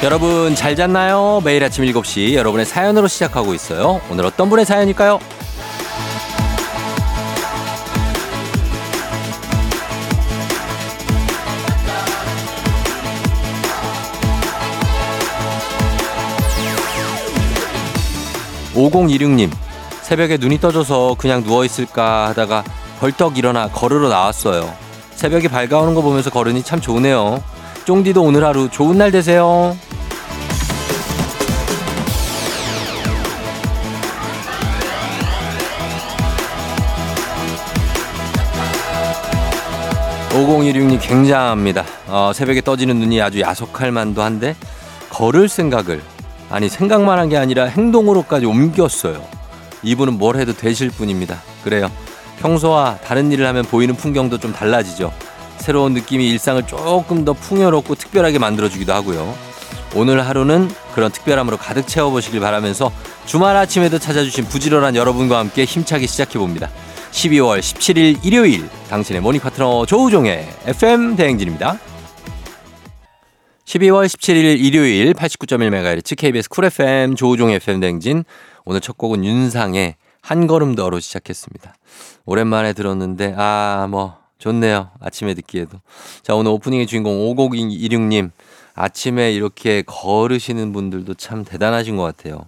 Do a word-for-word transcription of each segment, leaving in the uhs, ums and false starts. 여러분 잘 잤나요? 매일 아침 일곱 시 여러분의 사연으로 시작하고 있어요. 오늘 어떤 분의 사연일까요? 오공이육 님, 새벽에 눈이 떠져서 그냥 누워있을까 하다가 벌떡 일어나 걸으러 나왔어요. 새벽이 밝아오는 거 보면서 걸으니 참 좋으네요. 쫑디도 오늘 하루 좋은 날 되세요. 오공이육 님 굉장합니다. 어, 새벽에 떠지는 눈이 아주 야속할 만도 한데 걸을 생각을, 아니 생각만 한 게 아니라 행동으로까지 옮겼어요. 이분은 뭘 해도 되실 분입니다. 그래요. 평소와 다른 일을 하면 보이는 풍경도 좀 달라지죠. 새로운 느낌이 일상을 조금 더 풍요롭고 특별하게 만들어주기도 하고요. 오늘 하루는 그런 특별함으로 가득 채워보시길 바라면서 주말 아침에도 찾아주신 부지런한 여러분과 함께 힘차게 시작해봅니다. 십이월 십칠일 일요일, 당신의 모닝 파트너 조우종의 에프엠 대행진입니다. 십이월 십칠일 일요일 팔십구 점 일 메가헤르츠 케이비에스 쿨 에프엠 조우종 에프엠 대행진. 오늘 첫 곡은 윤상의 한 걸음 더로 시작했습니다. 오랜만에 들었는데 아 뭐 좋네요. 아침에 듣기에도. 자, 오늘 오프닝의 주인공 오공이육 님, 아침에 이렇게 걸으시는 분들도 참 대단하신 것 같아요.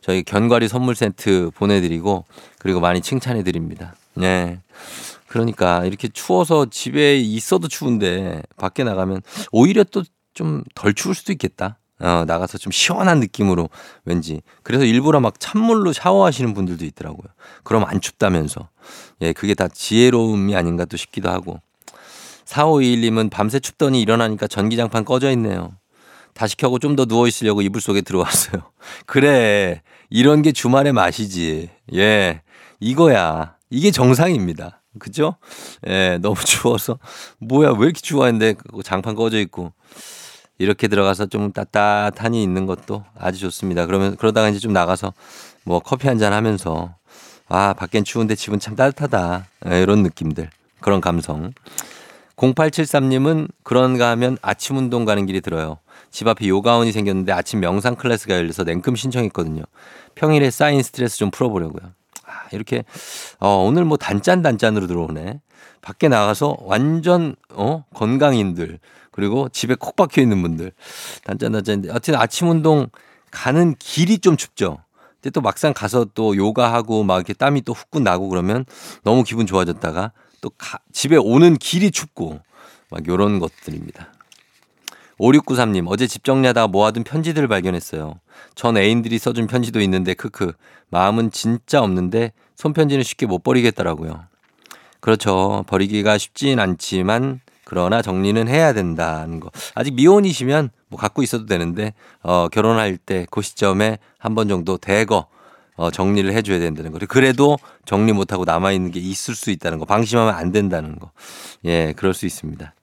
저희 견과류 선물 세트 보내드리고 그리고 많이 칭찬해드립니다. 네. 그러니까 이렇게 추워서 집에 있어도 추운데 밖에 나가면 오히려 또 좀 덜 추울 수도 있겠다. 어, 나가서 좀 시원한 느낌으로 왠지. 그래서 일부러 막 찬물로 샤워하시는 분들도 있더라고요. 그럼 안 춥다면서. 예, 그게 다 지혜로움이 아닌가 또 싶기도 하고. 사오이일 님은 밤새 춥더니 일어나니까 전기장판 꺼져 있네요. 다시 켜고 좀 더 누워있으려고 이불 속에 들어왔어요. 그래. 이런 게 주말의 맛이지. 예. 이거야. 이게 정상입니다. 그죠? 예. 너무 추워서. 뭐야, 왜 이렇게 추워했는데 장판 꺼져 있고. 이렇게 들어가서 좀 따뜻하니 있는 것도 아주 좋습니다. 그러면 그러다가 이제 좀 나가서 뭐 커피 한잔 하면서 아, 밖엔 추운데 집은 참 따뜻하다. 네, 이런 느낌들. 그런 감성. 공팔칠삼 님은 그런가 하면 아침 운동 가는 길이 들어요. 집 앞에 요가원이 생겼는데 아침 명상 클래스가 열려서 냉큼 신청했거든요. 평일에 쌓인 스트레스 좀 풀어보려고요. 아, 이렇게 어, 오늘 뭐 단짠단짠으로 들어오네. 밖에 나가서 완전 어? 건강인들, 그리고 집에 콕 박혀 있는 분들 단짠단짠인데 하여튼 아침 운동 가는 길이 좀 춥죠. 근데 또 막상 가서 또 요가하고 막 이렇게 땀이 또 후끈 나고 그러면 너무 기분 좋아졌다가 또 가, 집에 오는 길이 춥고 막 이런 것들입니다. 오육구삼 님, 어제 집 정리하다가 모아둔 편지들을 발견했어요. 전 애인들이 써준 편지도 있는데 크크, 마음은 진짜 없는데 손편지는 쉽게 못 버리겠더라고요. 그렇죠. 버리기가 쉽진 않지만 그러나 정리는 해야 된다는 거. 아직 미혼이시면 뭐 갖고 있어도 되는데 어, 결혼할 때 그 시점에 한 번 정도 대거 어, 정리를 해줘야 된다는 거. 그래도 정리 못하고 남아있는 게 있을 수 있다는 거. 방심하면 안 된다는 거. 예, 그럴 수 있습니다.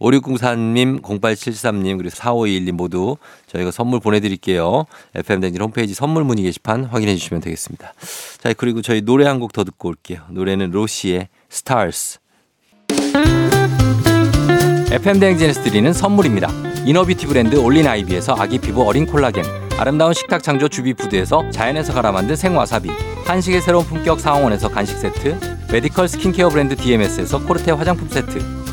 오육공사 님, 공팔칠삼 님, 그리고 사오이일 님 모두 저희가 선물 보내드릴게요. 에프엠 댕진 홈페이지 선물 문의 게시판 확인해 주시면 되겠습니다. 자, 그리고 저희 노래 한 곡 더 듣고 올게요. 노래는 로시의 스타즈. 에프엠 대행진에서 드리는 선물입니다. 이너비티 브랜드 올린아이비에서 아기 피부 어린 콜라겐, 아름다운 식탁 창조 주비푸드에서 자연에서 갈아 만든 생와사비, 한식의 새로운 품격 상황원에서 간식 세트, 메디컬 스킨케어 브랜드 디엠에스에서 코르테 화장품 세트,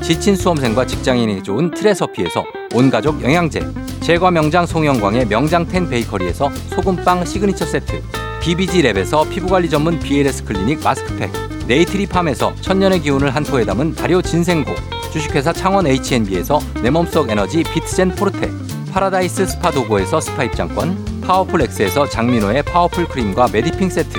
지친 수험생과 직장인이 좋은 트레서피에서 온가족 영양제, 제과 명장 송영광의 명장텐 베이커리에서 소금빵 시그니처 세트, 비비지랩에서 피부관리 전문 비엘에스 클리닉 마스크팩, 네이트리팜에서 천년의 기운을 한 포에 담은 발효 진생고, 주식회사 창원 에이치앤비에서 내 몸속 에너지 비트젠 포르테, 파라다이스 스파도고에서 스파 입장권, 파워풀엑스에서 장민호의 파워풀 크림과 메디핑 세트,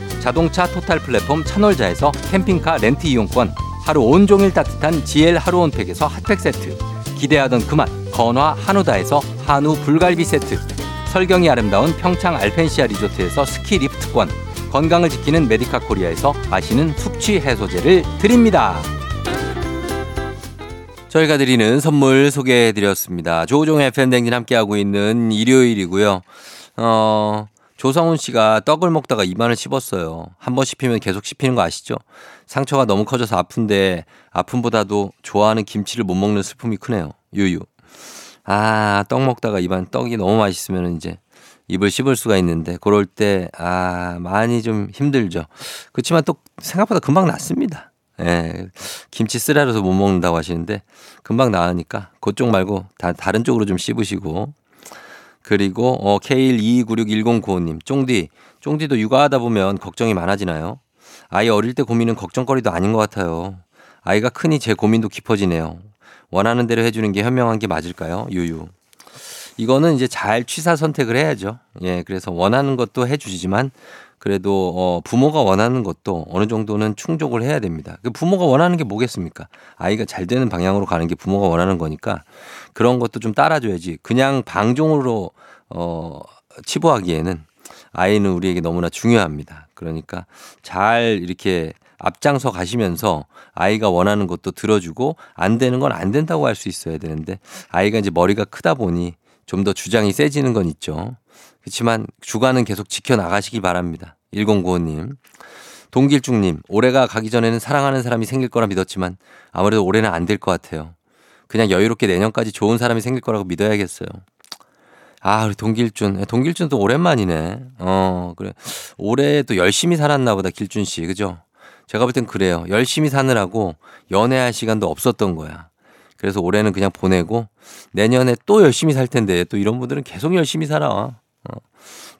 자동차 토탈 플랫폼 차놀자에서 캠핑카 렌트 이용권, 하루 온종일 따뜻한 지엘 하루온팩에서 핫팩 세트, 기대하던 그맛 건화 한우다에서 한우 불갈비 세트, 설경이 아름다운 평창 알펜시아 리조트에서 스키 리프트권, 건강을 지키는 메디카 코리아에서 마시는 숙취 해소제를 드립니다. 저희가 드리는 선물 소개해드렸습니다. 조우종 에프엠 댕진 함께하고 있는 일요일이고요. 어... 조성훈 씨가 떡을 먹다가 입안을 씹었어요. 한 번 씹히면 계속 씹히는 거 아시죠? 상처가 너무 커져서 아픈데 아픔보다도 좋아하는 김치를 못 먹는 슬픔이 크네요. 유유. 아, 떡 먹다가 입안 떡이 너무 맛있으면 이제 입을 씹을 수가 있는데 그럴 때 아, 많이 좀 힘들죠. 그렇지만 또 생각보다 금방 낫습니다. 예, 김치 쓰라려서 못 먹는다고 하시는데 금방 나으니까 그쪽 말고 다, 다른 쪽으로 좀 씹으시고. 그리고 어, 케이 일 이이구육일공구오님 쫑디, 쫑디도 육아하다 보면 걱정이 많아지나요? 아이 어릴 때 고민은 걱정거리도 아닌 것 같아요. 아이가 크니 제 고민도 깊어지네요. 원하는 대로 해주는 게 현명한 게 맞을까요? 유유. 이거는 이제 잘 취사 선택을 해야죠. 예, 그래서 원하는 것도 해주지만 그래도 어, 부모가 원하는 것도 어느 정도는 충족을 해야 됩니다. 부모가 원하는 게 뭐겠습니까? 아이가 잘 되는 방향으로 가는 게 부모가 원하는 거니까 그런 것도 좀 따라줘야지. 그냥 방종으로 어, 치부하기에는 아이는 우리에게 너무나 중요합니다. 그러니까 잘 이렇게 앞장서 가시면서 아이가 원하는 것도 들어주고 안 되는 건 안 된다고 할 수 있어야 되는데 아이가 이제 머리가 크다 보니 좀 더 주장이 세지는 건 있죠. 그렇지만 주관은 계속 지켜나가시기 바랍니다. 일공구오님. 동길중님. 올해가 가기 전에는 사랑하는 사람이 생길 거라 믿었지만 아무래도 올해는 안 될 것 같아요. 그냥 여유롭게 내년까지 좋은 사람이 생길 거라고 믿어야겠어요. 아, 우리 동길준. 동길준도 오랜만이네. 어, 그래. 올해 또 열심히 살았나 보다, 길준 씨. 그죠? 제가 볼 땐 그래요. 열심히 사느라고 연애할 시간도 없었던 거야. 그래서 올해는 그냥 보내고 내년에 또 열심히 살 텐데 또 이런 분들은 계속 열심히 살아. 어.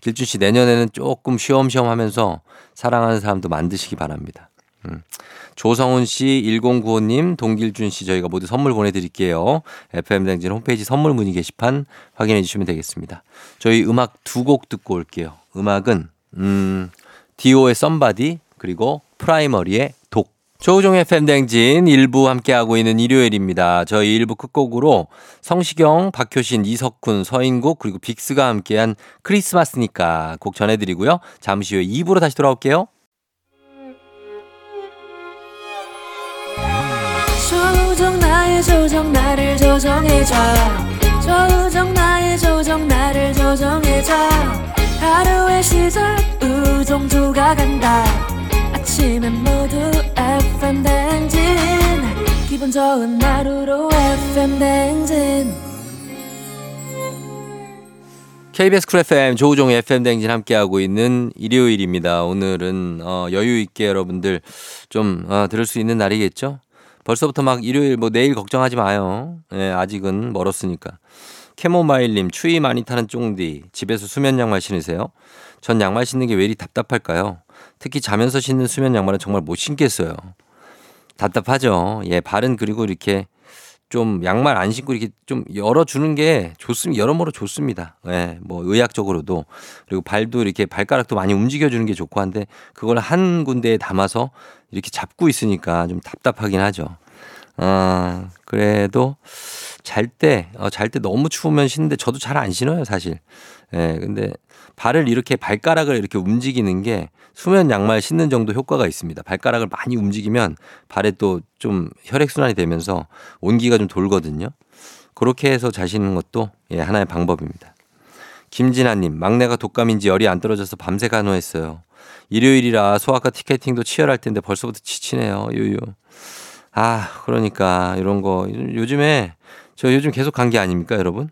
길준 씨 내년에는 조금 쉬엄쉬엄 하면서 사랑하는 사람도 만드시기 바랍니다. 음. 조성훈 씨, 일공구오님, 동길준 씨 저희가 모두 선물 보내드릴게요. 에프엠 댕진 홈페이지 선물 문의 게시판 확인해 주시면 되겠습니다. 저희 음악 두 곡 듣고 올게요. 음악은 음, 디오의 썸바디 그리고 프라이머리의 독. 조우종의 에프엠 댕진 일부 함께하고 있는 일요일입니다. 저희 일부 끝곡으로 성시경, 박효신, 이석훈, 서인국 그리고 빅스가 함께한 크리스마스니까 곡 전해드리고요. 잠시 후에 이 부로 다시 돌아올게요. 조우종 나의 조정 나를 조정해줘 조우종 나의 조정 나를 조정해줘 하루의 시절 우종조가 간다 아침엔 모두 에프엠 댕진 기분 좋은 하루로 에프엠 댕진 케이비에스 쿨 에프엠 조우종의 에프엠 댕진 함께하고 있는 일요일입니다. 오늘은 어, 여유 있게 여러분들 좀 어, 들을 수 있는 날이겠죠? 벌써부터 막 일요일 뭐 내일 걱정하지 마요. 예, 아직은 멀었으니까. 캐모마일님 추위 많이 타는 쫑디 집에서 수면 양말 신으세요? 전 양말 신는 게 왜 이리 답답할까요? 특히 자면서 신는 수면 양말은 정말 못 신겠어요. 답답하죠. 예, 발은 그리고 이렇게 좀 양말 안 신고 이렇게 좀 열어주는 게 좋습니다. 여러모로 좋습니다. 예, 뭐 의학적으로도 그리고 발도 이렇게 발가락도 많이 움직여주는 게 좋고 한데 그걸 한 군데에 담아서 이렇게 잡고 있으니까 좀 답답하긴 하죠. 아, 그래도 잘 때, 어, 잘 때 너무 추우면 신는데 저도 잘 안 신어요, 사실. 예, 근데 발을 이렇게 발가락을 이렇게 움직이는 게 수면 양말 신는 정도 효과가 있습니다. 발가락을 많이 움직이면 발에 또 좀 혈액순환이 되면서 온기가 좀 돌거든요. 그렇게 해서 잘 신는 것도 예, 하나의 방법입니다. 김진아님, 막내가 독감인지 열이 안 떨어져서 밤새 간호했어요. 일요일이라 소아과 티켓팅도 치열할 텐데 벌써부터 지치네요. 요요. 아, 그러니까 이런 거 요즘에 저 요즘 계속 간 게 아닙니까, 여러분?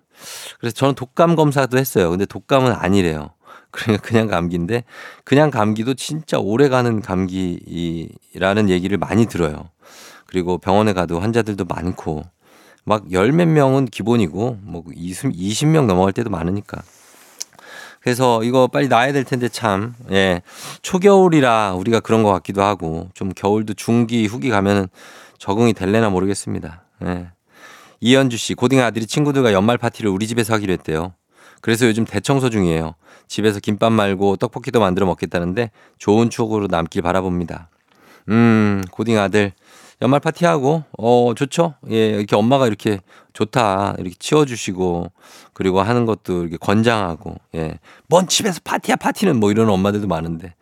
그래서 저는 독감 검사도 했어요. 근데 독감은 아니래요. 그러니까 그냥 감기인데 그냥 감기도 진짜 오래가는 감기라는 얘기를 많이 들어요. 그리고 병원에 가도 환자들도 많고 막 열 몇 명은 기본이고 뭐 이십 명 넘어갈 때도 많으니까 그래서 이거 빨리 나야 될 텐데 참, 예, 초겨울이라 우리가 그런 것 같기도 하고 좀 겨울도 중기 후기 가면은 적응이 될래나 모르겠습니다. 예. 이현주 씨, 고딩 아들이 친구들과 연말 파티를 우리 집에서 하기로 했대요. 그래서 요즘 대청소 중이에요. 집에서 김밥 말고 떡볶이도 만들어 먹겠다는데 좋은 추억으로 남길 바라봅니다. 음, 고딩 아들 연말 파티하고, 어, 좋죠? 예, 이렇게 엄마가 이렇게 좋다, 이렇게 치워주시고, 그리고 하는 것도 이렇게 권장하고, 예. 뭔 집에서 파티야, 파티는 뭐 이런 엄마들도 많은데.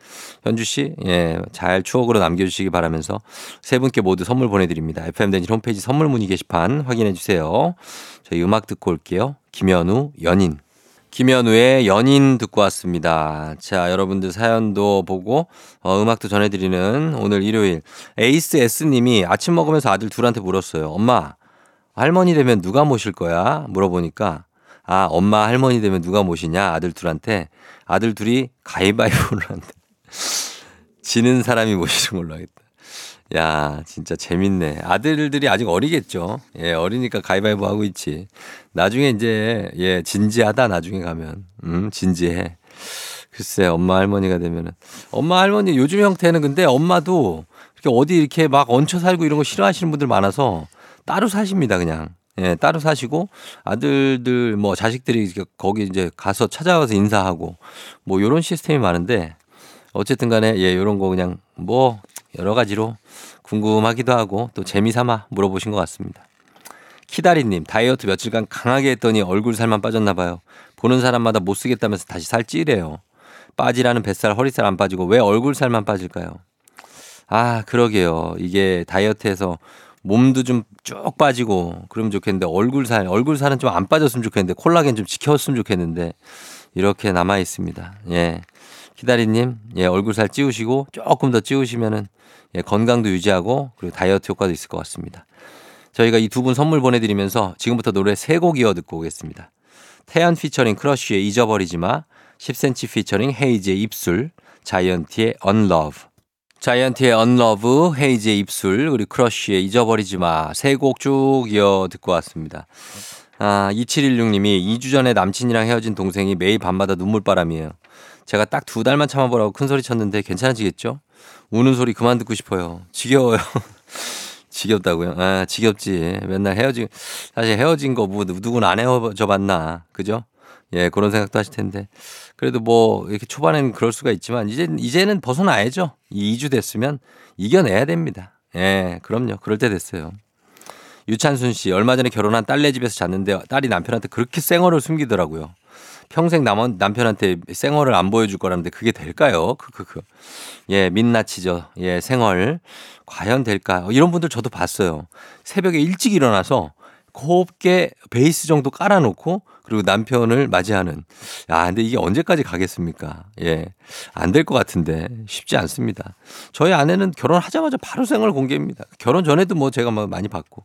현주 씨, 예, 잘 추억으로 남겨주시기 바라면서 세 분께 모두 선물 보내드립니다. 에프엠 댄지 홈페이지 선물 문의 게시판 확인해주세요. 저희 음악 듣고 올게요. 김현우, 연인. 김현우의 연인 듣고 왔습니다. 자, 여러분들 사연도 보고 어, 음악도 전해드리는 오늘 일요일. 에이스 S님이 아침 먹으면서 아들 둘한테 물었어요. 엄마, 할머니 되면 누가 모실 거야? 물어보니까 아, 엄마 할머니 되면 누가 모시냐? 아들 둘한테. 아들 둘이 가위바위보를 한다. 지는 사람이 모시는 걸로 하겠다. 야, 진짜 재밌네. 아들들이 아직 어리겠죠. 예, 어리니까 가위바위보 하고 있지. 나중에 이제, 예, 진지하다, 나중에 가면. 음, 진지해. 글쎄, 엄마, 할머니가 되면은. 엄마, 할머니, 요즘 형태는 근데 엄마도 이렇게 어디 이렇게 막 얹혀 살고 이런 거 싫어하시는 분들 많아서 따로 사십니다, 그냥. 예, 따로 사시고 아들들, 뭐, 자식들이 거기 이제 가서 찾아와서 인사하고 뭐, 요런 시스템이 많은데 어쨌든 간에, 예, 요런 거 그냥 뭐, 여러 가지로 궁금하기도 하고 또 재미삼아 물어보신 것 같습니다. 키다리님, 다이어트 며칠간 강하게 했더니 얼굴 살만 빠졌나 봐요. 보는 사람마다 못 쓰겠다면서 다시 살 찌래요. 빠지라는 뱃살, 허리살 안 빠지고 왜 얼굴 살만 빠질까요? 아, 그러게요. 이게 다이어트해서 몸도 좀 쭉 빠지고 그러면 좋겠는데 얼굴 살, 얼굴 살은 좀 안 빠졌으면 좋겠는데 콜라겐 좀 지켰으면 좋겠는데 이렇게 남아 있습니다. 예. 키다리님, 예, 얼굴 살 찌우시고 조금 더 찌우시면은, 예, 건강도 유지하고 그리고 다이어트 효과도 있을 것 같습니다. 저희가 이 두 분 선물 보내드리면서 지금부터 노래 세 곡 이어 듣고 오겠습니다. 태연 피처링 크러쉬의 잊어버리지 마, 십 센티미터 피처링 헤이즈의 입술, 자이언티의 언러브. 자이언티의 언러브, 헤이즈의 입술, 그리고 크러쉬의 잊어버리지 마, 세 곡 쭉 이어 듣고 왔습니다. 아, 이칠일육님이 이 주 전에 남친이랑 헤어진 동생이 매일 밤마다 눈물바람이에요. 제가 딱 두 달만 참아보라고 큰소리 쳤는데 괜찮아지겠죠? 우는 소리 그만 듣고 싶어요. 지겨워요. 지겹다고요? 아, 지겹지. 맨날 헤어지, 사실 헤어진 거 뭐 누구는 안 헤어져 봤나. 그죠? 예, 그런 생각도 하실 텐데. 그래도 뭐 이렇게 초반엔 그럴 수가 있지만 이제, 이제는 벗어나야죠. 이 주 됐으면 이겨내야 됩니다. 예, 그럼요. 그럴 때 됐어요. 유찬순 씨, 얼마 전에 결혼한 딸네 집에서 잤는데 딸이 남편한테 그렇게 쌩얼을 숨기더라고요. 평생 남, 남편한테 쌩얼을 안 보여줄 거라는데 그게 될까요? 크크크. 예, 민낯이죠. 예, 쌩얼. 과연 될까요? 이런 분들 저도 봤어요. 새벽에 일찍 일어나서 곱게 베이스 정도 깔아놓고 그리고 남편을 맞이하는. 야, 근데 이게 언제까지 가겠습니까? 예, 안 될 것 같은데 쉽지 않습니다. 저희 아내는 결혼하자마자 바로 생활 공개입니다. 결혼 전에도 뭐 제가 막 많이 봤고,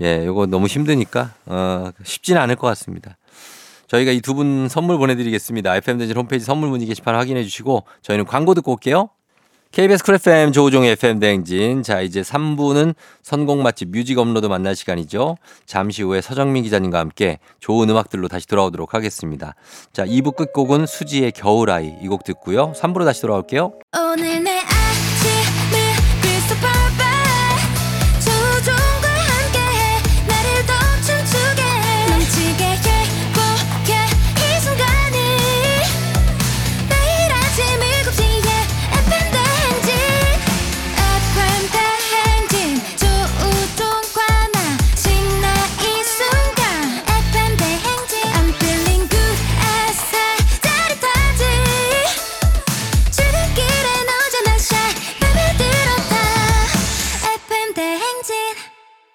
예, 이거 너무 힘드니까 어, 쉽지는 않을 것 같습니다. 저희가 이 두 분 선물 보내드리겠습니다. 에프엠 대진 홈페이지 선물 문의 게시판 확인해 주시고 저희는 광고 듣고 올게요. 케이비에스 쿨 에프엠 조우종의 에프엠 대행진. 자, 이제 삼 부는 선곡 맛집 뮤직업로드 만날 시간이죠. 잠시 후에 서정민 기자님과 함께 좋은 음악들로 다시 돌아오도록 하겠습니다. 자, 이 부 끝곡은 수지의 겨울아이, 이 곡 듣고요. 삼 부로 다시 돌아올게요. 오늘 내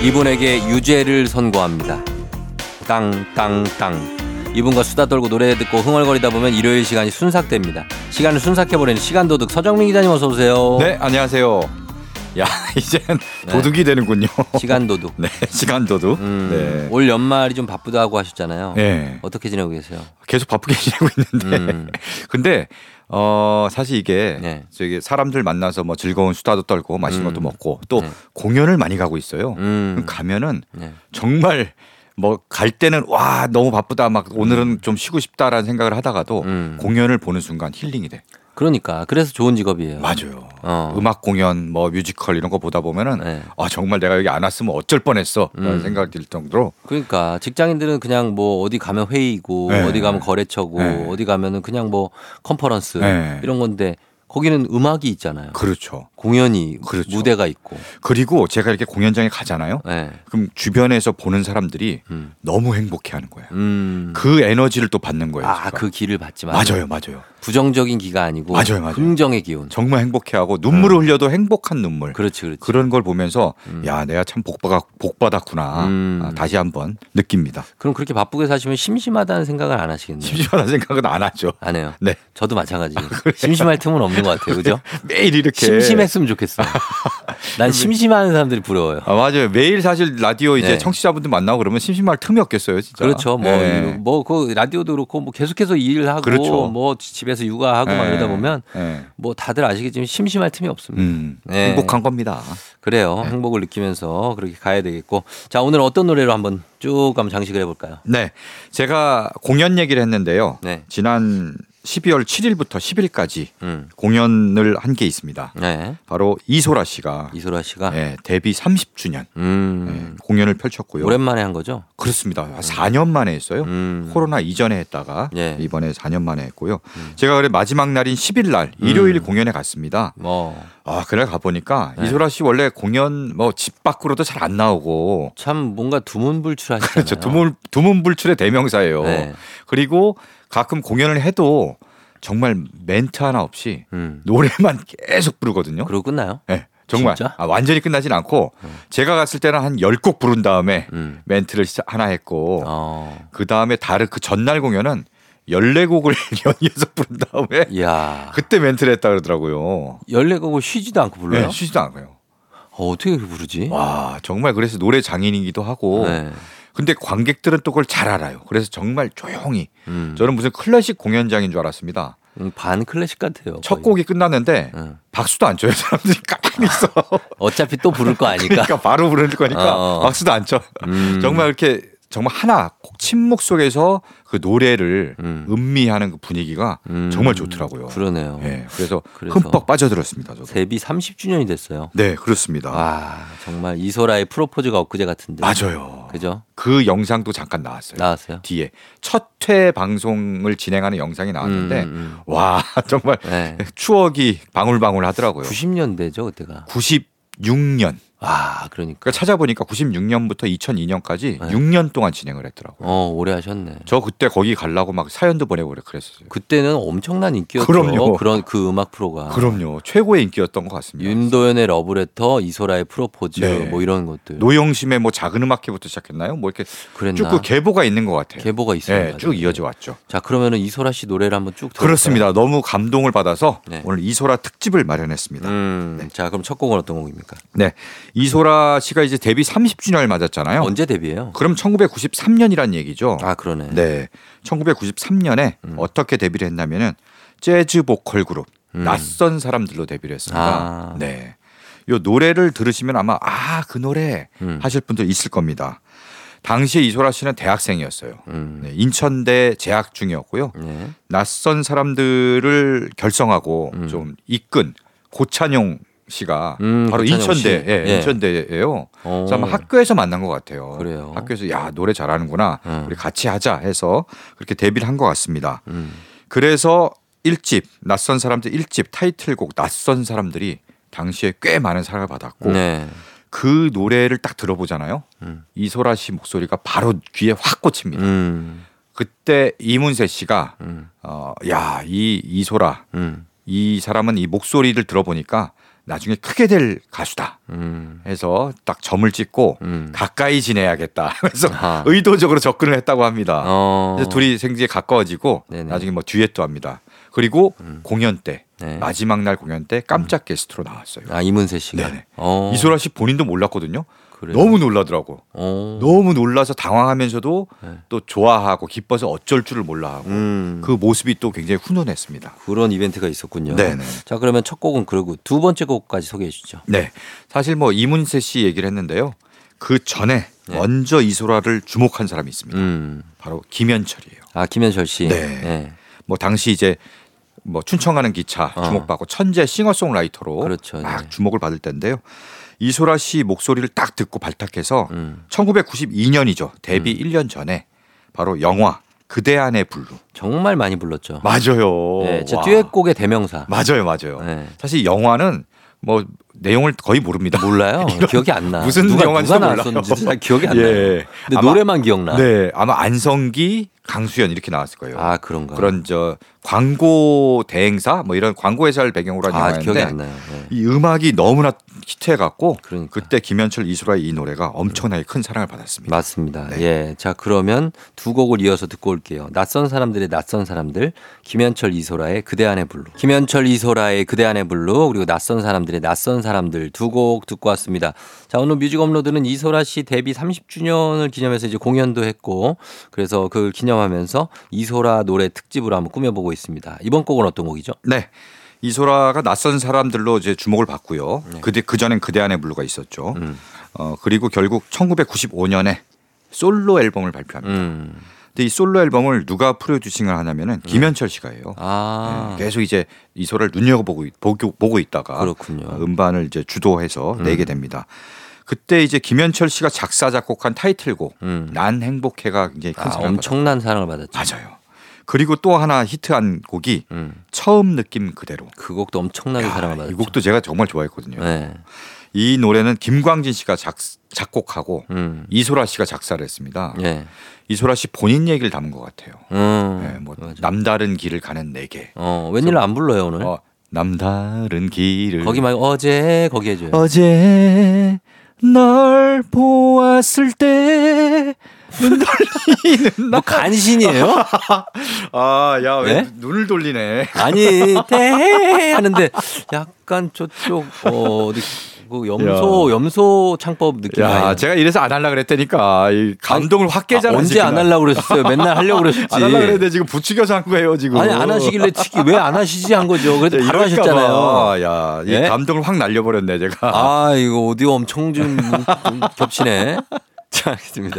이분에게 유죄를 선고합니다. 땅땅땅. 이분과 수다 떨고 노래 듣고 흥얼거리다 보면 일요일 시간이 순삭됩니다. 시간을 순삭해버리는 시간도둑 서정민 기자님 어서 오세요. 네, 안녕하세요. 야, 이젠 네. 도둑이 되는군요. 시간도둑. 네, 시간도둑. 음, 네. 올 연말이 좀 바쁘다고 하셨잖아요. 네. 어떻게 지내고 계세요? 계속 바쁘게 지내고 있는데. 음. 근데 어 사실 이게 네. 저기 사람들 만나서 뭐 즐거운 수다도 떨고 맛있는 음. 것도 먹고 또 네. 공연을 많이 가고 있어요. 음. 가면은 네. 정말 뭐 갈 때는 와 너무 바쁘다 막 오늘은 음. 좀 쉬고 싶다라는 생각을 하다가도 음. 공연을 보는 순간 힐링이 돼. 그러니까 그래서 좋은 직업이에요. 맞아요. 어. 음악 공연, 뭐 뮤지컬 이런 거 보다 보면은 네. 아 정말 내가 여기 안 왔으면 어쩔 뻔했어 라는 음. 생각이 들 정도로. 그러니까 직장인들은 그냥 뭐 어디 가면 회의고 네. 어디 가면 거래처고 네. 어디 가면은 그냥 뭐 컨퍼런스 네. 이런 건데 거기는 음악이 있잖아요. 그렇죠. 공연이 그렇죠. 무대가 있고. 그리고 제가 이렇게 공연장에 가잖아요. 네. 그럼 주변에서 보는 사람들이 음. 너무 행복해하는 거예요. 음. 그 에너지를 또 받는 거예요. 아, 그 기를 받지 마요. 맞아요, 맞아요. 부정적인 기가 아니고 맞아요, 맞아요. 긍정의 기운. 정말 행복해하고 눈물을 음. 흘려도 행복한 눈물. 그렇지, 그렇지. 그런 걸 보면서 음. 야, 내가 참 복받았, 복받았구나. 음. 아, 다시 한번 느낍니다. 그럼 그렇게 바쁘게 사시면 심심하다는 생각을 안 하시겠네요. 심심하다는 생각은 안 하죠. 안 해요. 네, 저도 마찬가지예요. 아, 심심할 틈은 없는 것 같아요, 그죠? 매일 이렇게 심심했으면 좋겠어요. 난 심심한 사람들이 부러워요. 아, 맞아요. 매일 사실 라디오 이제 네. 청취자분들 만나고 그러면 심심할 틈이 없겠어요, 진짜. 그렇죠. 뭐, 네. 뭐 그 라디오도 그렇고 뭐 계속해서 일하고 그렇죠. 뭐 집에서 육아하고 네. 막 이러다 보면 네. 뭐 다들 아시겠지만 심심할 틈이 없습니다. 음, 네. 행복한 겁니다. 그래요. 네. 행복을 느끼면서 그렇게 가야 되겠고. 자, 오늘 어떤 노래로 한번 쭉 한번 장식을 해볼까요? 네. 제가 공연 얘기를 했는데요. 네. 지난 십이월 칠일부터 십일까지 음. 공연을 한 게 있습니다. 네. 바로 이소라 씨가 이소라 씨가 네, 데뷔 삼십 주년 음. 네, 공연을 펼쳤고요. 오랜만에 한 거죠? 그렇습니다. 음. 사 년 만에 했어요. 음. 코로나 이전에 했다가 네. 이번에 사 년 만에 했고요. 음. 제가 그래 마지막 날인 십일 날 일요일 음. 공연에 갔습니다. 뭐. 아, 그날 가보니까 네. 이소라 씨 원래 공연 뭐 집 밖으로도 잘 안 나오고 참 뭔가 두문불출하시잖아요. 그렇죠. 두문, 두문불출의 대명사예요. 네. 그리고 가끔 공연을 해도 정말 멘트 하나 없이 음. 노래만 계속 부르거든요. 그러고 끝나요? 네. 정말 아, 완전히 끝나진 않고 음. 제가 갔을 때는 한 열 곡 부른 다음에 음. 멘트를 하나 했고 어. 그다음에 다른 그 전날 공연은 열네 곡을 연이어서 부른 다음에 이야. 그때 멘트를 했다 그러더라고요. 열네 곡을 쉬지도 않고 불러요? 네, 쉬지도 않아요. 어, 어떻게 그렇게 부르지? 와, 정말 그래서 노래 장인이기도 하고 네. 근데 관객들은 또 그걸 잘 알아요. 그래서 정말 조용히 음. 저는 무슨 클래식 공연장인 줄 알았습니다. 음, 반 클래식 같아요. 거의. 첫 곡이 끝났는데 음. 박수도 안 쳐요. 사람들이 가만히 있어. 어차피 또 부를 거 아니까. 그러니까 바로 부를 거니까 어. 박수도 안 쳐. 음. 정말 이렇게 정말 하나 침묵 속에서 그 노래를 음. 음미하는 그 분위기가 음. 정말 좋더라고요. 그러네요. 네, 그래서, 그래서 흠뻑 빠져들었습니다. 저도. 데뷔 삼십 주년이 됐어요. 네, 그렇습니다. 아, 정말 이소라의 프로포즈가 엊그제 같은데. 맞아요. 그죠? 그 영상도 잠깐 나왔어요. 나왔어요. 뒤에 첫 회 방송을 진행하는 영상이 나왔는데 음, 음. 와, 정말 네. 추억이 방울방울 하더라고요. 구십 년대죠, 그때가. 구십육 년. 아, 그러니까. 그러니까 찾아보니까 구십육 년부터 이천이 년까지 네. 육 년 동안 진행을 했더라고요. 어, 오래 하셨네. 저 그때 거기 가려고 막 사연도 보내고 그랬었어요. 그때는 엄청난 인기였죠. 그럼요. 그런 그 음악 프로가. 그럼요. 최고의 인기였던 것 같습니다. 윤도현의 러브레터, 이소라의 프로포즈 네. 뭐 이런 것들. 노영심의 뭐 작은 음악회부터 시작했나요? 뭐 이렇게 쭉 그 계보가 있는 것 같아요. 계보가 있어요. 네, 쭉 이어져 왔죠. 자, 그러면은 이소라 씨 노래를 한번 쭉 들어볼까요? 그렇습니다. 너무 감동을 받아서 네. 오늘 이소라 특집을 마련했습니다. 음, 네. 자, 그럼 첫 곡은 어떤 곡입니까? 네. 이소라 씨가 이제 데뷔 삼십 주년을 맞았잖아요. 언제 데뷔해요? 그럼 천구백구십삼 년이란 얘기죠. 아, 그러네. 네. 천구백구십삼 년에 음. 어떻게 데뷔를 했냐면은 재즈 보컬 그룹 음. 낯선 사람들로 데뷔를 했습니다. 아. 네. 요 노래를 들으시면 아마 아, 그 노래 음. 하실 분들 있을 겁니다. 당시에 이소라 씨는 대학생이었어요. 음. 네, 인천대 재학 중이었고요. 네. 낯선 사람들을 결성하고 음. 좀 이끈 고찬용 씨가 음, 바로 인천대, 예, 예. 인천대예요. 오. 그래서 아마 학교에서 만난 것 같아요. 그래요. 학교에서 야 노래 잘하는구나, 음. 우리 같이 하자 해서 그렇게 데뷔를 한 것 같습니다. 음. 그래서 일 집 낯선 사람들 일 집 타이틀곡 낯선 사람들이 당시에 꽤 많은 사랑을 받았고 네. 그 노래를 딱 들어보잖아요. 음. 이소라 씨 목소리가 바로 귀에 확 꽂힙니다. 음. 그때 이문세 씨가 음. 어, 야, 이 이소라 음. 이 사람은 이 목소리를 들어보니까 나중에 크게 될 가수다 음. 해서 딱 점을 찍고 음. 가까이 지내야겠다 그래서 아. 의도적으로 접근을 했다고 합니다. 어. 그래서 둘이 생지에 가까워지고 네네. 나중에 뭐 듀엣도 합니다. 그리고 음. 공연 때 네. 마지막 날 공연 때 깜짝 게스트로 나왔어요. 아 이문세 씨가 어. 이소라 씨 본인도 몰랐거든요. 그래요? 너무 놀라더라고. 오. 너무 놀라서 당황하면서도 네. 또 좋아하고 기뻐서 어쩔 줄을 몰라하고 음. 그 모습이 또 굉장히 훈훈했습니다. 그런 이벤트가 있었군요. 네네. 자 그러면 첫 곡은 그러고 두 번째 곡까지 소개해 주죠. 네, 사실 뭐 이문세 씨 얘기를 했는데요. 그 전에 네. 먼저 이소라를 주목한 사람이 있습니다. 음. 바로 김현철이에요. 아 김현철 씨. 네. 네. 뭐 당시 이제 뭐 춘천 가는 기차 주목받고 어. 천재 싱어송라이터로 그렇죠, 막 네. 주목을 받을 때인데요. 이소라 씨 목소리를 딱 듣고 발탁해서 음. 천구백구십이 년이죠. 데뷔 음. 일 년 전에 바로 영화 그대 안의 블루. 정말 많이 불렀죠. 맞아요. 네, 제 듀엣곡의 대명사. 맞아요. 맞아요. 네. 사실 영화는 뭐 내용을 거의 모릅니다. 몰라요. 기억이 안 나. 무슨 누가, 영화인지 누가 나왔었는지 잘 기억이 안 예. 나요. 근데 아마, 노래만 기억나. 네, 아마 안성기, 강수연 이렇게 나왔을 거예요. 아 그런가. 그런 저 광고 대행사 뭐 이런 광고 회사를 배경으로 한 아, 영화인데 기억이 안 나요. 네. 이 음악이 너무나 히트해갖고 그러니까. 그때 김현철 이소라의 이 노래가 엄청나게 큰 사랑을 받았습니다. 맞습니다. 네. 예, 자 그러면 두 곡을 이어서 듣고 올게요. 낯선 사람들의 낯선 사람들, 김현철 이소라의 그대 안의 블루. 김현철 이소라의 그대 안의 블루 그리고 낯선 사람들의 낯선 사람들 사람들 두 곡 듣고 왔습니다. 자 오늘 뮤직업로드는 이소라 씨 데뷔 삼십 주년을 기념해서 이제 공연도 했고 그래서 그걸 기념하면서 이소라 노래 특집으로 한번 꾸며보고 있습니다. 이번 곡은 어떤 곡이죠? 네, 이소라가 낯선 사람들로 이제 주목을 받고요. 네. 그때 그 전엔 그대 안의 블루가 있었죠. 음. 어 그리고 결국 천구백구십오 년에 솔로 앨범을 발표합니다. 음. 근데 이 솔로 앨범을 누가 프로듀싱을 하냐면은 음. 김현철 씨가 해요. 아. 네, 계속 이제 이소라를 눈여겨보고 보고, 보고 있다가 그렇군요. 음반을 이제 주도해서 음. 내게 됩니다. 그때 이제 김현철 씨가 작사 작곡한 타이틀곡 음. 난 행복해가 굉장히 큰 아, 사랑을 엄청난 받았죠. 사랑을 받았죠. 맞아요. 그리고 또 하나 히트한 곡이 음. 처음 느낌 그대로. 그 곡도 엄청나게 야, 사랑을 받았죠. 이 곡도 제가 정말 좋아했거든요. 네. 이 노래는 김광진 씨가 작, 작곡하고 음. 이소라 씨가 작사를 했습니다. 네. 이소라 씨 본인 얘기를 담은 것 같아요. 음, 네, 뭐 남다른 길을 가는 내게. 어, 웬일로 안 불러요 오늘? 어, 남다른 길을. 거기 말고 어제 거기 해줘요. 어제 널 보았을 때 눈 돌리는 나. 뭐 간신이에요? 아, 야, 왜 네? 눈을 돌리네. 아니, 대 하는데 약간 저쪽 어, 어디. 그 염소 야. 염소 창법 느낌. 야, 제가 이래서 안 하려고 그랬다니까. 이 감동을 아니, 확 깨잖아. 아, 언제 지금. 안 하려고 그랬어요. 맨날 하려고 그랬지. 안 하려고 그랬는데 지금 부추겨서 한 거예요 지금. 아니 안 하시길래 특히 왜 안 하시지 한 거죠. 그래도 야, 바로 하셨잖아요. 야, 이 네? 감동을 확 날려버렸네 제가. 아 이거 오디오 엄청 좀 겹치네. 자, 알겠습니다.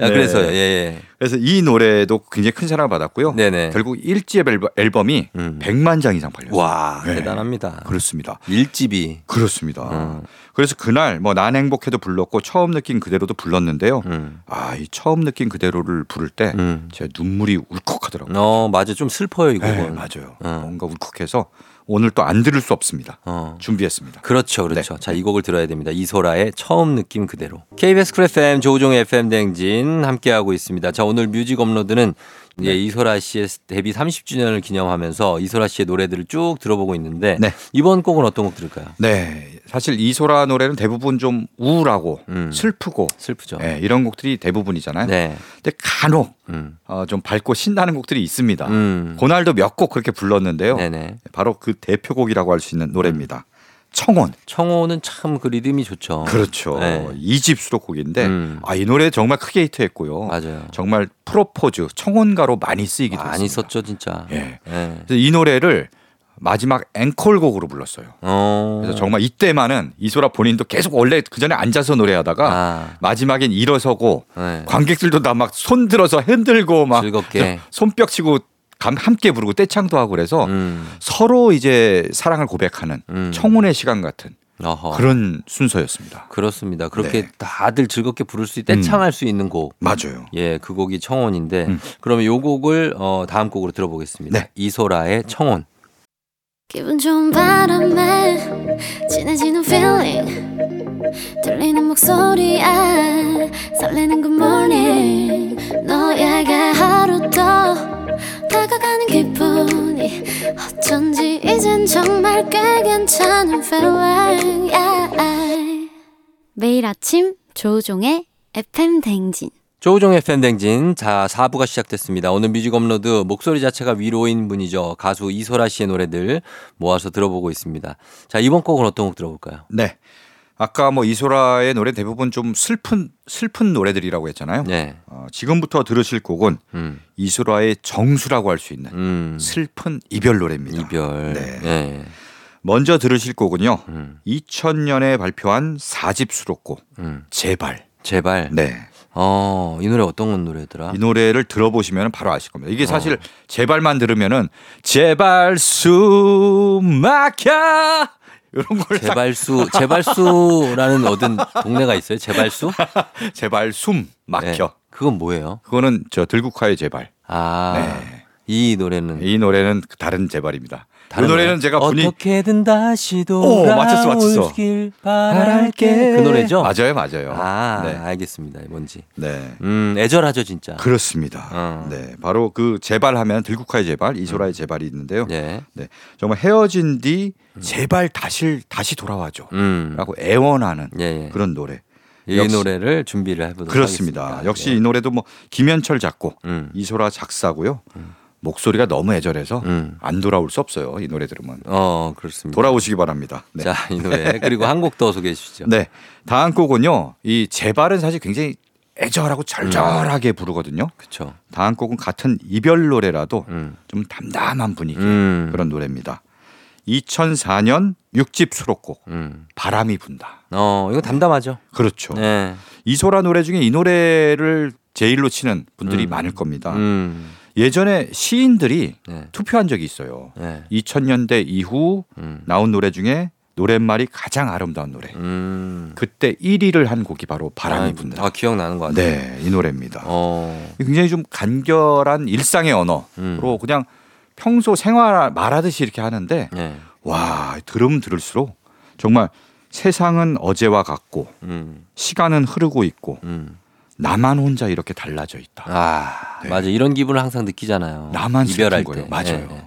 네. 그래서요. 예, 예. 그래서 이 노래도 굉장히 큰 사랑을 받았고요. 네네. 결국 일 집 앨범, 앨범이 음. 백만 장 이상 팔렸어요. 와, 네. 대단합니다. 그렇습니다. 일 집이. 그렇습니다. 음. 그래서 그날 뭐 난 행복해도 불렀고 처음 느낀 그대로도 불렀는데요. 음. 아, 이 처음 느낀 그대로를 부를 때 음. 제 눈물이 울컥하더라고요. 어, 맞아요. 좀 슬퍼요, 이거. 네, 맞아요. 음. 뭔가 울컥해서 오늘 또 안 들을 수 없습니다. 어. 준비했습니다. 그렇죠. 그렇죠. 네. 자, 이 곡을 들어야 됩니다. 이소라의 처음 느낌 그대로. 케이비에스 쿨 에프엠 조우종 에프엠 대행진 함께하고 있습니다. 자, 오늘 뮤직 업로드는 네. 예, 이소라 씨의 데뷔 삼십 주년을 기념하면서 이소라 씨의 노래들을 쭉 들어보고 있는데 네. 이번 곡은 어떤 곡 들을까요? 네. 사실 이소라 노래는 대부분 좀 우울하고 음. 슬프고 슬프죠. 네, 이런 곡들이 대부분이잖아요. 네. 근데 간혹 음. 어, 좀 밝고 신나는 곡들이 있습니다. 음. 고날도 몇 곡 그렇게 불렀는데요. 네네. 바로 그 대표곡이라고 할 수 있는 노래입니다. 음. 청혼. 청혼은 참 그 리듬이 좋죠. 그렇죠. 네. 이 집 수록곡인데 음. 아, 이 노래 정말 크게 히트했고요. 맞아요. 정말 프로포즈 청혼가로 많이 쓰이기도 했습니다. 많이 썼죠 진짜. 예. 네. 그래서 이 노래를 마지막 앵콜곡으로 불렀어요. 오. 그래서 정말 이때만은 이소라 본인도 계속 원래 그전에 앉아서 노래하다가 아. 마지막엔 일어서고 네. 관객들도 다 막 손 들어서 흔들고 막 즐겁게 손뼉 치고 함께 부르고 떼창도 하고 그래서 음. 서로 이제 사랑을 고백하는 음. 청혼의 시간 같은 어허. 그런 순서였습니다. 그렇습니다. 그렇게 네. 다들 즐겁게 부를 수, 떼창할 음. 수 있는 곡. 맞아요. 예, 그 곡이 청혼인데 음. 그러면 요 곡을 어, 다음 곡으로 들어보겠습니다. 네. 이소라의 청혼. 기분 좋은 바람에 진해지는 feeling 들리는 목소리에 설레는 good morning 너에게 하루 더 다가가는 기분이 어쩐지 이젠 넌 정말 꽤 괜찮은 feeling, yeah. 매일 아침 조우종의 에프엠 댕진. 조우종 에프엠 댕진. 자, 사 부가 시작됐습니다. 오늘 뮤직업로드 목소리 자체가 위로인 분이죠. 가수 이소라 씨의 노래들 모아서 들어보고 있습니다. 자, 이번 곡은 어떤 곡 들어볼까요? 네. 아까 뭐 이소라의 노래 대부분 좀 슬픈 슬픈 노래들이라고 했잖아요. 네. 어, 지금부터 들으실 곡은 음. 이소라의 정수라고 할 수 있는 음. 슬픈 이별 노래입니다. 이별. 네. 네. 먼저 들으실 곡은요. 음. 이천 년에 발표한 사 집 수록곡 음. 제발. 제발. 네. 어, 이 노래 어떤 노래더라? 이 노래를 들어보시면 바로 아실 겁니다. 이게 사실 어. 제발만 들으면은 제발 숨 막혀 이런 걸 제발수 딱... 제발수라는 어떤 동네가 있어요? 제발수? 제발 숨 막혀. 네. 그건 뭐예요? 그거는 저 들국화의 제발. 아. 네. 이 노래는 이 노래는 다른 제발입니다. 다른 이 노래는 제가 분이 어떻게든 다시 돌아올 맞췄어, 맞췄어. 길 바랄게. 그 노래죠? 맞아요, 맞아요. 아, 네. 알겠습니다. 뭔지. 네. 음, 애절하죠, 진짜. 그렇습니다. 어. 네. 바로 그 제발 하면 들국화의 제발, 이소라의 제발이 있는데요. 네. 네. 정말 헤어진 뒤 제발 다시 다시 돌아와줘. 음. 라고 애원하는 예, 예. 그런 노래. 이 역시, 노래를 준비를 해 보도록 그렇습니다. 하겠습니다. 역시 예. 이 노래도 뭐 김현철 작곡, 음. 이소라 작사고요. 음. 목소리가 너무 애절해서 음. 안 돌아올 수 없어요. 이 노래 들으면. 어, 그렇습니다. 돌아오시기 바랍니다. 네. 자, 이 노래. 그리고 한 곡 더 소개해 주시죠. 네. 다음 곡은요. 이 제발은 사실 굉장히 애절하고 절절하게 음. 부르거든요. 그렇죠. 다음 곡은 같은 이별 노래라도 음. 좀 담담한 분위기 음. 그런 노래입니다. 이천사 년 육 집 수록곡 음. 바람이 분다. 어, 이거 담담하죠. 그렇죠. 네. 이소라 노래 중에 이 노래를 제일로 치는 분들이 음. 많을 겁니다. 음. 예전에 시인들이 네. 투표한 적이 있어요. 네. 이천 년대 이후 음. 나온 노래 중에 노랫말이 가장 아름다운 노래. 음. 그때 일 위를 한 곡이 바로 바람이 아, 분다. 아, 기억나는 것 같아요. 네, 이 노래입니다. 어. 굉장히 좀 간결한 일상의 언어로 음. 그냥 평소 생활 말하듯이 이렇게 하는데 네. 와, 들으면 들을수록 정말 세상은 어제와 같고 음. 시간은 흐르고 있고 음. 나만 혼자 이렇게 달라져 있다. 아, 네. 맞아. 이런 기분을 항상 느끼잖아요. 나만 이별할 거예요. 맞아요. 네.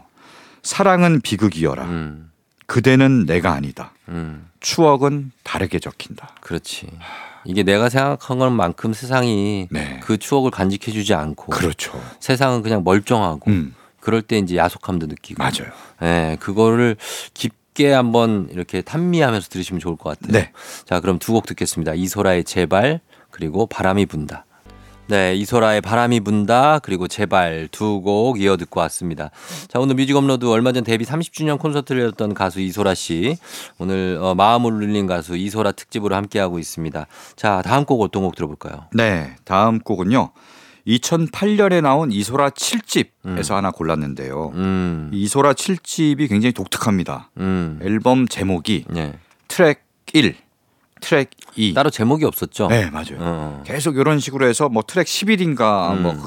사랑은 비극이어라. 음. 그대는 내가 아니다. 음. 추억은 다르게 적힌다. 그렇지. 이게 내가 생각한 것만큼 세상이 네. 그 추억을 간직해주지 않고 그렇죠. 세상은 그냥 멀쩡하고 음. 그럴 때 이제 야속함도 느끼고 맞아요. 네, 그거를 깊게 한번 이렇게 탐미하면서 들으시면 좋을 것 같아요. 네. 자, 그럼 두 곡 듣겠습니다. 이소라의 제발. 그리고 바람이 분다. 네, 이소라의 바람이 분다 그리고 제발 두 곡 이어 듣고 왔습니다. 자, 오늘 뮤직업로드 얼마 전 데뷔 삼십 주년 콘서트를 열었던 가수 이소라 씨. 오늘 어, 마음을 울린 가수 이소라 특집으로 함께하고 있습니다. 자, 다음 곡 어떤 곡 들어볼까요? 네, 다음 곡은요. 이천팔 년에 나온 이소라 칠 집에서 음. 하나 골랐는데요. 음. 이소라 칠 집이 굉장히 독특합니다. 음. 앨범 제목이 네. 트랙 일. 트랙 이 따로 제목이 없었죠. 네, 맞아요. 어. 계속 이런 식으로 해서 뭐 트랙 십일인가 음. 뭐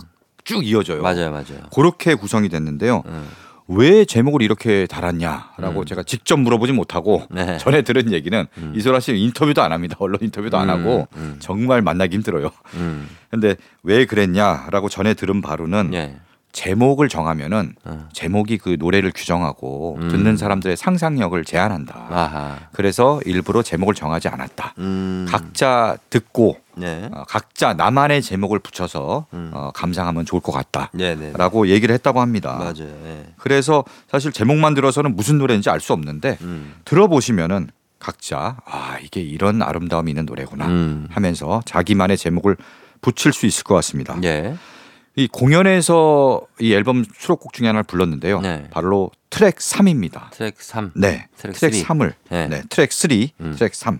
쭉 이어져요. 맞아요, 맞아요. 그렇게 구성이 됐는데요. 음. 왜 제목을 이렇게 달았냐라고 음. 제가 직접 물어보지 못하고 네. 전에 들은 얘기는 음. 이소라 씨 인터뷰도 안 합니다. 언론 인터뷰도 음. 안 하고 음. 정말 만나기 힘들어요. 그런데 음. 왜 그랬냐라고 전에 들은 바로는 네. 제목을 정하면은 어. 제목이 그 노래를 규정하고 음. 듣는 사람들의 상상력을 제한한다. 아하. 그래서 일부러 제목을 정하지 않았다. 음. 각자 듣고 네. 어, 각자 나만의 제목을 붙여서 음. 어, 감상하면 좋을 것 같다라고 얘기를 했다고 합니다. 맞아요. 네. 그래서 사실 제목만 들어서는 무슨 노래인지 알 수 없는데 음. 들어보시면은 각자 아, 이게 이런 아름다움이 있는 노래구나 음. 하면서 자기만의 제목을 붙일 수 있을 것 같습니다. 네. 이 공연에서 이 앨범 수록곡 중에 하나를 불렀는데요. 네. 바로 트랙 삼입니다. 트랙 삼. 네. 트랙, 트랙 삼을. 네. 네. 트랙 삼, 음. 트랙 삼.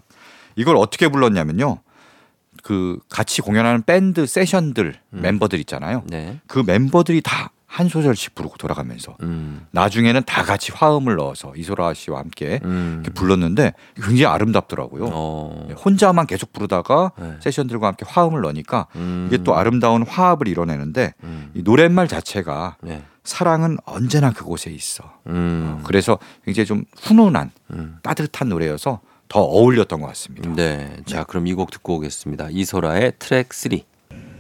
이걸 어떻게 불렀냐면요. 그 같이 공연하는 밴드 세션들 음. 멤버들 있잖아요. 네. 그 멤버들이 다 한 소절씩 부르고 돌아가면서 음. 나중에는 다 같이 화음을 넣어서 이소라 씨와 함께 음. 이렇게 불렀는데 굉장히 아름답더라고요. 어. 혼자만 계속 부르다가 네. 세션들과 함께 화음을 넣으니까 음. 이게 또 아름다운 화합을 이뤄내는데 음. 이 노랫말 자체가 네. 사랑은 언제나 그곳에 있어. 음. 그래서 굉장히 좀 훈훈한 음. 따뜻한 노래여서 더 어울렸던 것 같습니다. 네, 자, 그럼 이 곡 듣고 오겠습니다. 이소라의 트랙 삼.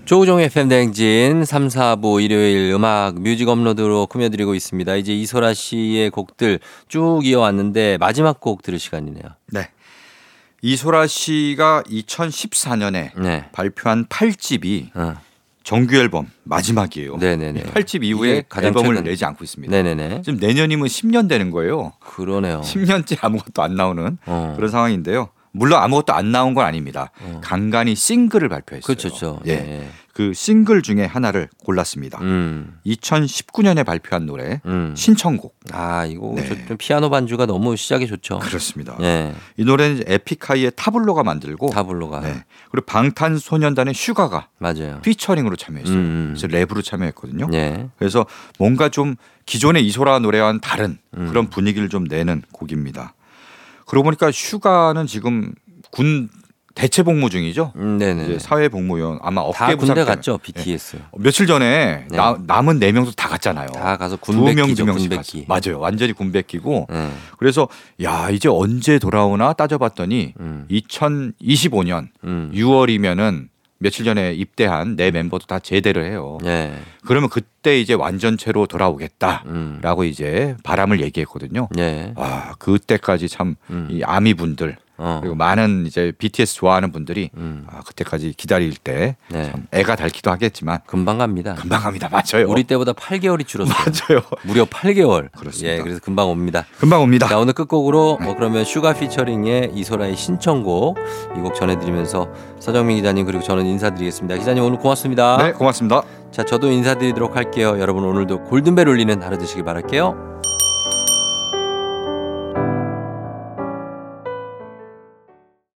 조우종 에프엠 대행진 삼, 사 부 일요일 음악 뮤직 업로드로 꾸며드리고 있습니다. 이제 이소라 씨의 곡들 쭉 이어왔는데 마지막 곡 들을 시간이네요. 네. 이소라 씨가 이천십사 년에 네. 발표한 팔 집이 어. 정규 앨범 마지막이에요. 네네네. 팔 집 이후에 앨범을 최근... 내지 않고 있습니다. 네네네. 지금 내년이면 십 년 되는 거예요. 그러네요. 십 년째 아무것도 안 나오는 어. 그런 상황인데요. 물론 아무것도 안 나온 건 아닙니다. 어. 간간히 싱글을 발표했어요. 그렇죠. 예. 네. 그 싱글 중에 하나를 골랐습니다. 음. 이천십구 년에 발표한 노래 음. 신청곡. 아 이거 네. 좀 피아노 반주가 너무 시작이 좋죠. 그렇습니다. 네. 이 노래는 에픽하이의 타블로가 만들고 타블로가 네. 그리고 방탄소년단의 슈가가 맞아요. 피처링으로 참여했어요. 음. 그래서 랩으로 참여했거든요. 네. 그래서 뭔가 좀 기존의 이소라 노래와는 다른 음. 그런 분위기를 좀 내는 곡입니다. 그러고 보니까 슈가는 지금 군 대체 복무 중이죠. 음, 네네. 사회 복무원 아마 어깨 부상 때문에. 다 군대 갔죠. 비티에스. 네. 며칠 전에 네. 나, 남은 네 명도 다 갔잖아요. 다 가서 군백기죠. 군백기. 맞아요. 완전히 군백기고. 네. 그래서 야 이제 언제 돌아오나 따져봤더니 음. 이천이십오 년 음. 유월이면은 며칠 전에 입대한 내 멤버도 다 제대를 해요. 네. 그러면 그때 이제 완전체로 돌아오겠다라고 음. 이제 바람을 얘기했거든요. 네. 아 그때까지 참 이 아미 분들 어. 그리고 많은 이제 비티에스 좋아하는 분들이 음. 아, 그때까지 기다릴 때 네. 참 애가 닳기도 하겠지만 금방 갑니다. 금방 갑니다. 맞아요. 우리 때보다 팔 개월이 줄었어요. 맞아요. 무려 팔 개월. 그렇습니다. 예, 그래서 금방 옵니다. 금방 옵니다. 자, 오늘 끝곡으로 뭐 그러면 슈가 피처링의 이소라의 신청곡 이 곡 전해드리면서 서정민 기자님 그리고 저는 인사드리겠습니다. 기자님 오늘 고맙습니다. 네, 고맙습니다. 자, 저도 인사드리도록 할게요. 여러분 오늘도 골든벨 울리는 하루 되시길 바랄게요.